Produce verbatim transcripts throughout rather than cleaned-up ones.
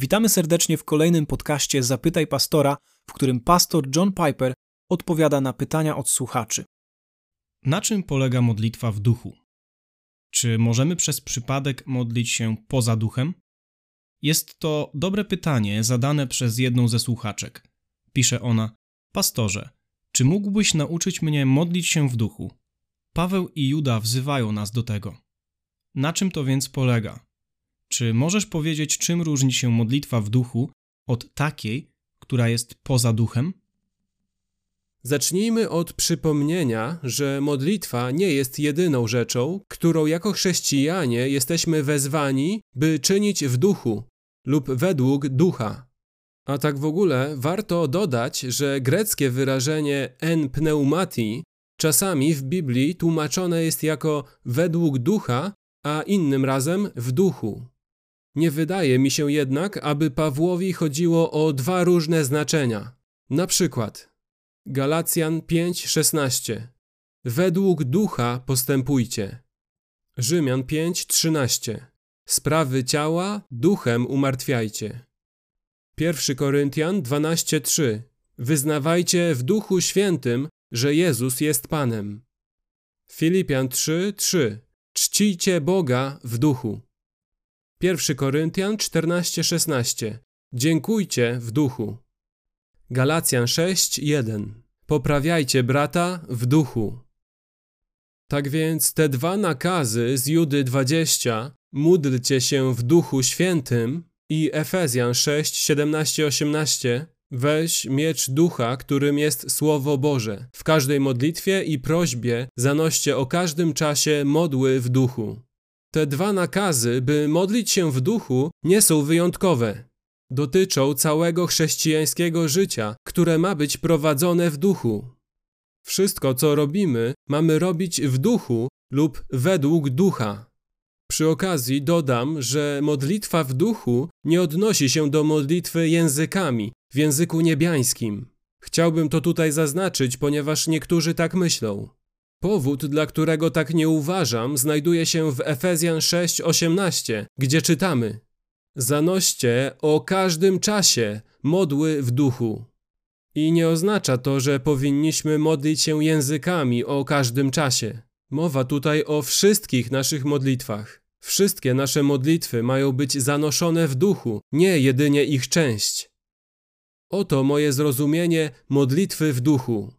Witamy serdecznie w kolejnym podcaście Zapytaj Pastora, w którym pastor John Piper odpowiada na pytania od słuchaczy. Na czym polega modlitwa w duchu? Czy możemy przez przypadek modlić się poza duchem? Jest to dobre pytanie zadane przez jedną ze słuchaczek. Pisze ona: pastorze, czy mógłbyś nauczyć mnie modlić się w duchu? Paweł i Juda wzywają nas do tego. Na czym to więc polega? Czy możesz powiedzieć, czym różni się modlitwa w duchu od takiej, która jest poza duchem? Zacznijmy od przypomnienia, że modlitwa nie jest jedyną rzeczą, którą jako chrześcijanie jesteśmy wezwani, by czynić w duchu lub według ducha. A tak w ogóle warto dodać, że greckie wyrażenie en pneumati czasami w Biblii tłumaczone jest jako według ducha, a innym razem w duchu. Nie wydaje mi się jednak, aby Pawłowi chodziło o dwa różne znaczenia. Na przykład Galacjan pięć szesnaście: według ducha postępujcie. Rzymian pięć trzynaście: sprawy ciała duchem umartwiajcie. Pierwszy Koryntian dwanaście trzy: wyznawajcie w Duchu Świętym, że Jezus jest Panem. Filipian trzy trzy: czcijcie Boga w duchu. Pierwszy Koryntian czternaście szesnaście: dziękujcie w duchu. Galacjan sześć jeden: poprawiajcie brata w duchu. Tak więc te dwa nakazy z Judy dwadzieścia, módlcie się w Duchu Świętym, i Efezjan sześć siedemnaście osiemnaście: weź miecz ducha, którym jest Słowo Boże. W każdej modlitwie i prośbie zanoście o każdym czasie modły w duchu. Te dwa nakazy, by modlić się w duchu, nie są wyjątkowe. Dotyczą całego chrześcijańskiego życia, które ma być prowadzone w duchu. Wszystko, co robimy, mamy robić w duchu lub według ducha. Przy okazji dodam, że modlitwa w duchu nie odnosi się do modlitwy językami w języku niebiańskim. Chciałbym to tutaj zaznaczyć, ponieważ niektórzy tak myślą. Powód, dla którego tak nie uważam, znajduje się w Efezjan sześć osiemnaście, gdzie czytamy: zanoście o każdym czasie modły w duchu. I nie oznacza to, że powinniśmy modlić się językami o każdym czasie. Mowa tutaj o wszystkich naszych modlitwach. Wszystkie nasze modlitwy mają być zanoszone w duchu, nie jedynie ich część. Oto moje zrozumienie modlitwy w duchu.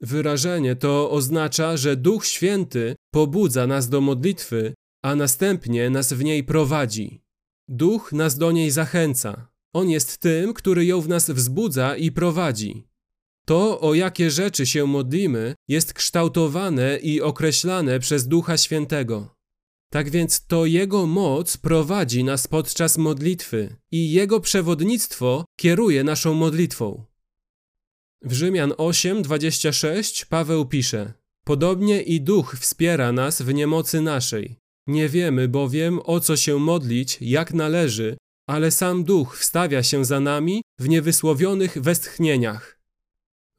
Wyrażenie to oznacza, że Duch Święty pobudza nas do modlitwy, a następnie nas w niej prowadzi. Duch nas do niej zachęca. On jest tym, który ją w nas wzbudza i prowadzi. To, o jakie rzeczy się modlimy, jest kształtowane i określane przez Ducha Świętego. Tak więc to Jego moc prowadzi nas podczas modlitwy i Jego przewodnictwo kieruje naszą modlitwą. W Rzymian osiem dwadzieścia sześć Paweł pisze: podobnie i Duch wspiera nas w niemocy naszej. Nie wiemy bowiem, o co się modlić, jak należy, ale sam Duch wstawia się za nami w niewysłowionych westchnieniach.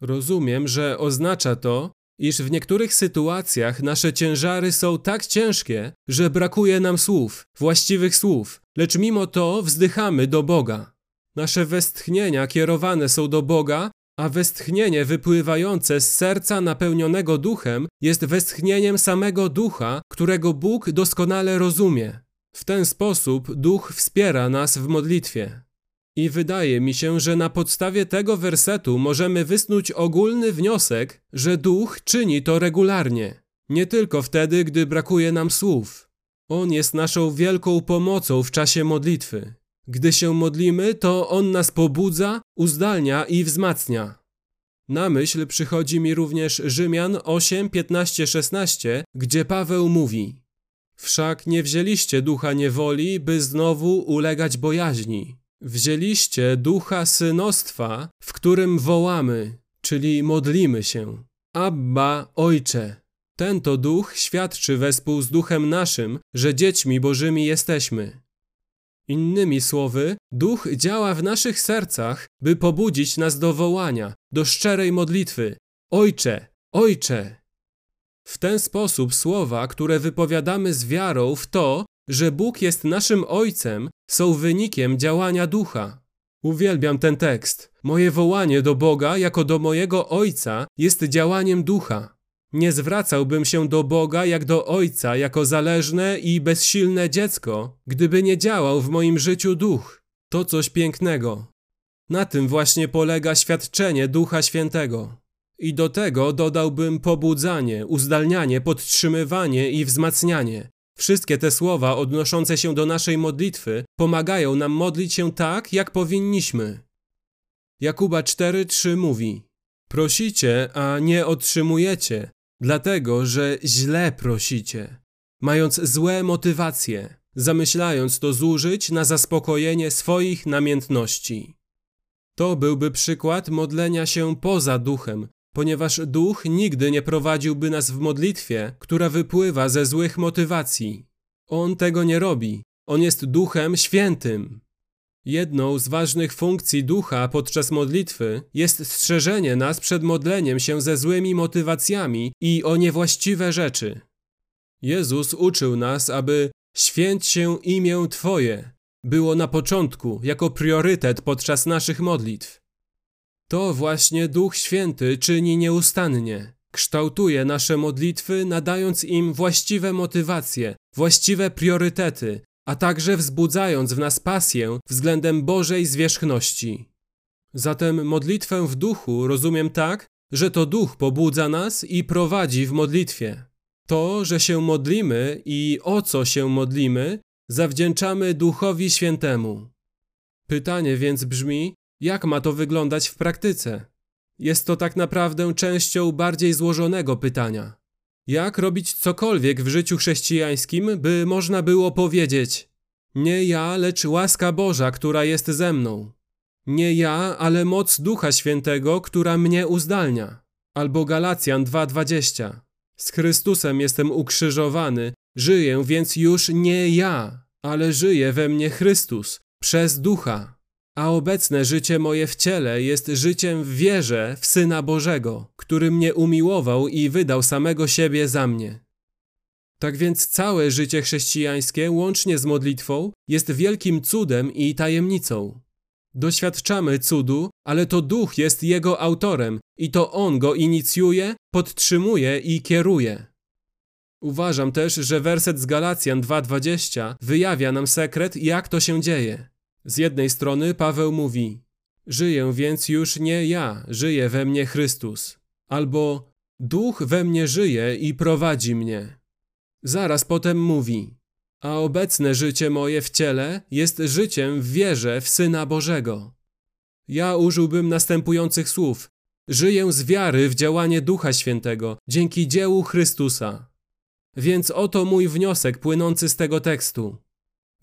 Rozumiem, że oznacza to, iż w niektórych sytuacjach nasze ciężary są tak ciężkie, że brakuje nam słów, właściwych słów, lecz mimo to wzdychamy do Boga. Nasze westchnienia kierowane są do Boga, a westchnienie wypływające z serca napełnionego duchem jest westchnieniem samego ducha, którego Bóg doskonale rozumie. W ten sposób duch wspiera nas w modlitwie. I wydaje mi się, że na podstawie tego wersetu możemy wysnuć ogólny wniosek, że duch czyni to regularnie. Nie tylko wtedy, gdy brakuje nam słów. On jest naszą wielką pomocą w czasie modlitwy. Gdy się modlimy, to On nas pobudza, uzdalnia i wzmacnia. Na myśl przychodzi mi również Rzymian osiem piętnaście szesnaście, gdzie Paweł mówi: wszak nie wzięliście ducha niewoli, by znowu ulegać bojaźni. Wzięliście ducha synostwa, w którym wołamy, czyli modlimy się. Abba, Ojcze. Ten to duch świadczy wespół z duchem naszym, że dziećmi Bożymi jesteśmy. Innymi słowy, Duch działa w naszych sercach, by pobudzić nas do wołania, do szczerej modlitwy: Ojcze, Ojcze! W ten sposób słowa, które wypowiadamy z wiarą w to, że Bóg jest naszym Ojcem, są wynikiem działania Ducha. Uwielbiam ten tekst. Moje wołanie do Boga jako do mojego Ojca jest działaniem Ducha. Nie zwracałbym się do Boga jak do Ojca, jako zależne i bezsilne dziecko, gdyby nie działał w moim życiu Duch. To coś pięknego. Na tym właśnie polega świadczenie Ducha Świętego. I do tego dodałbym pobudzanie, uzdalnianie, podtrzymywanie i wzmacnianie. Wszystkie te słowa odnoszące się do naszej modlitwy pomagają nam modlić się tak, jak powinniśmy. Jakuba cztery, trzy mówi: Prosicie, a nie otrzymujecie, dlatego że źle prosicie, mając złe motywacje, zamyślając to zużyć na zaspokojenie swoich namiętności. To byłby przykład modlenia się poza duchem, ponieważ duch nigdy nie prowadziłby nas w modlitwie, która wypływa ze złych motywacji. On tego nie robi. On jest Duchem Świętym. Jedną z ważnych funkcji ducha podczas modlitwy jest strzeżenie nas przed modleniem się ze złymi motywacjami i o niewłaściwe rzeczy. Jezus uczył nas, aby „święć się imię Twoje” było na początku jako priorytet podczas naszych modlitw. To właśnie Duch Święty czyni nieustannie. Kształtuje nasze modlitwy, nadając im właściwe motywacje, właściwe priorytety, a także wzbudzając w nas pasję względem Bożej zwierzchności. Zatem modlitwę w duchu rozumiem tak, że to duch pobudza nas i prowadzi w modlitwie. To, że się modlimy i o co się modlimy, zawdzięczamy Duchowi Świętemu. Pytanie więc brzmi, jak ma to wyglądać w praktyce? Jest to tak naprawdę częścią bardziej złożonego pytania. Jak robić cokolwiek w życiu chrześcijańskim, by można było powiedzieć: nie ja, lecz łaska Boża, która jest ze mną. Nie ja, ale moc Ducha Świętego, która mnie uzdalnia. Albo Galacjan dwa, dwadzieścia. Z Chrystusem jestem ukrzyżowany, żyję więc już nie ja, ale żyje we mnie Chrystus, przez Ducha. A obecne życie moje w ciele jest życiem w wierze w Syna Bożego, który mnie umiłował i wydał samego siebie za mnie. Tak więc całe życie chrześcijańskie, łącznie z modlitwą, jest wielkim cudem i tajemnicą. Doświadczamy cudu, ale to Duch jest jego autorem i to On go inicjuje, podtrzymuje i kieruje. Uważam też, że werset z Galacjan dwa, dwadzieścia wyjawia nam sekret, jak to się dzieje. Z jednej strony Paweł mówi: żyję więc już nie ja, żyje we mnie Chrystus. Albo Duch we mnie żyje i prowadzi mnie. Zaraz potem mówi: a obecne życie moje w ciele jest życiem w wierze w Syna Bożego. Ja użyłbym następujących słów: żyję z wiary w działanie Ducha Świętego, dzięki dziełu Chrystusa. Więc oto mój wniosek płynący z tego tekstu.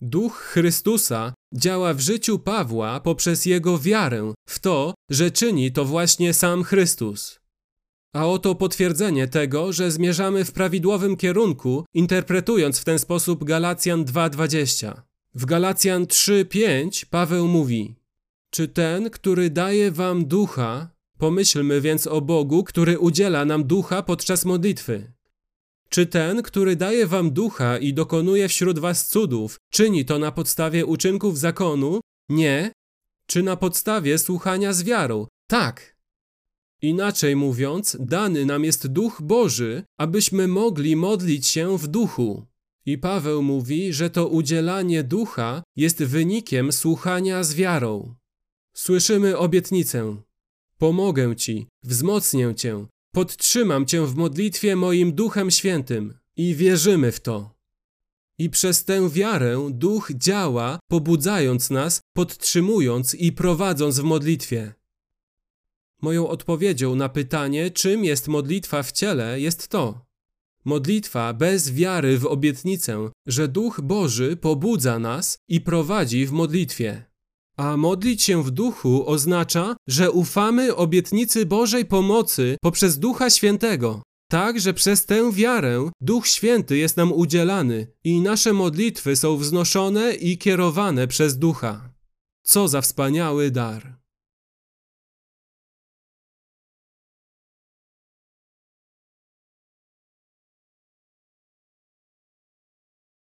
Duch Chrystusa działa w życiu Pawła poprzez jego wiarę w to, że czyni to właśnie sam Chrystus. A oto potwierdzenie tego, że zmierzamy w prawidłowym kierunku, interpretując w ten sposób Galacjan dwa, dwadzieścia. W Galacjan trzy, pięć Paweł mówi: czy ten, który daje wam ducha, pomyślmy więc o Bogu, który udziela nam ducha podczas modlitwy. Czy ten, który daje wam ducha i dokonuje wśród was cudów, czyni to na podstawie uczynków zakonu? Nie. Czy na podstawie słuchania z wiarą? Tak. Inaczej mówiąc, dany nam jest Duch Boży, abyśmy mogli modlić się w duchu. I Paweł mówi, że to udzielanie ducha jest wynikiem słuchania z wiarą. Słyszymy obietnicę: pomogę ci, wzmocnię cię, podtrzymam cię w modlitwie moim Duchem Świętym. I wierzymy w to. I przez tę wiarę Duch działa, pobudzając nas, podtrzymując i prowadząc w modlitwie. Moją odpowiedzią na pytanie, czym jest modlitwa w ciele, jest to: modlitwa bez wiary w obietnicę, że Duch Boży pobudza nas i prowadzi w modlitwie. A modlić się w duchu oznacza, że ufamy obietnicy Bożej pomocy poprzez Ducha Świętego, tak, że przez tę wiarę Duch Święty jest nam udzielany i nasze modlitwy są wznoszone i kierowane przez Ducha. Co za wspaniały dar!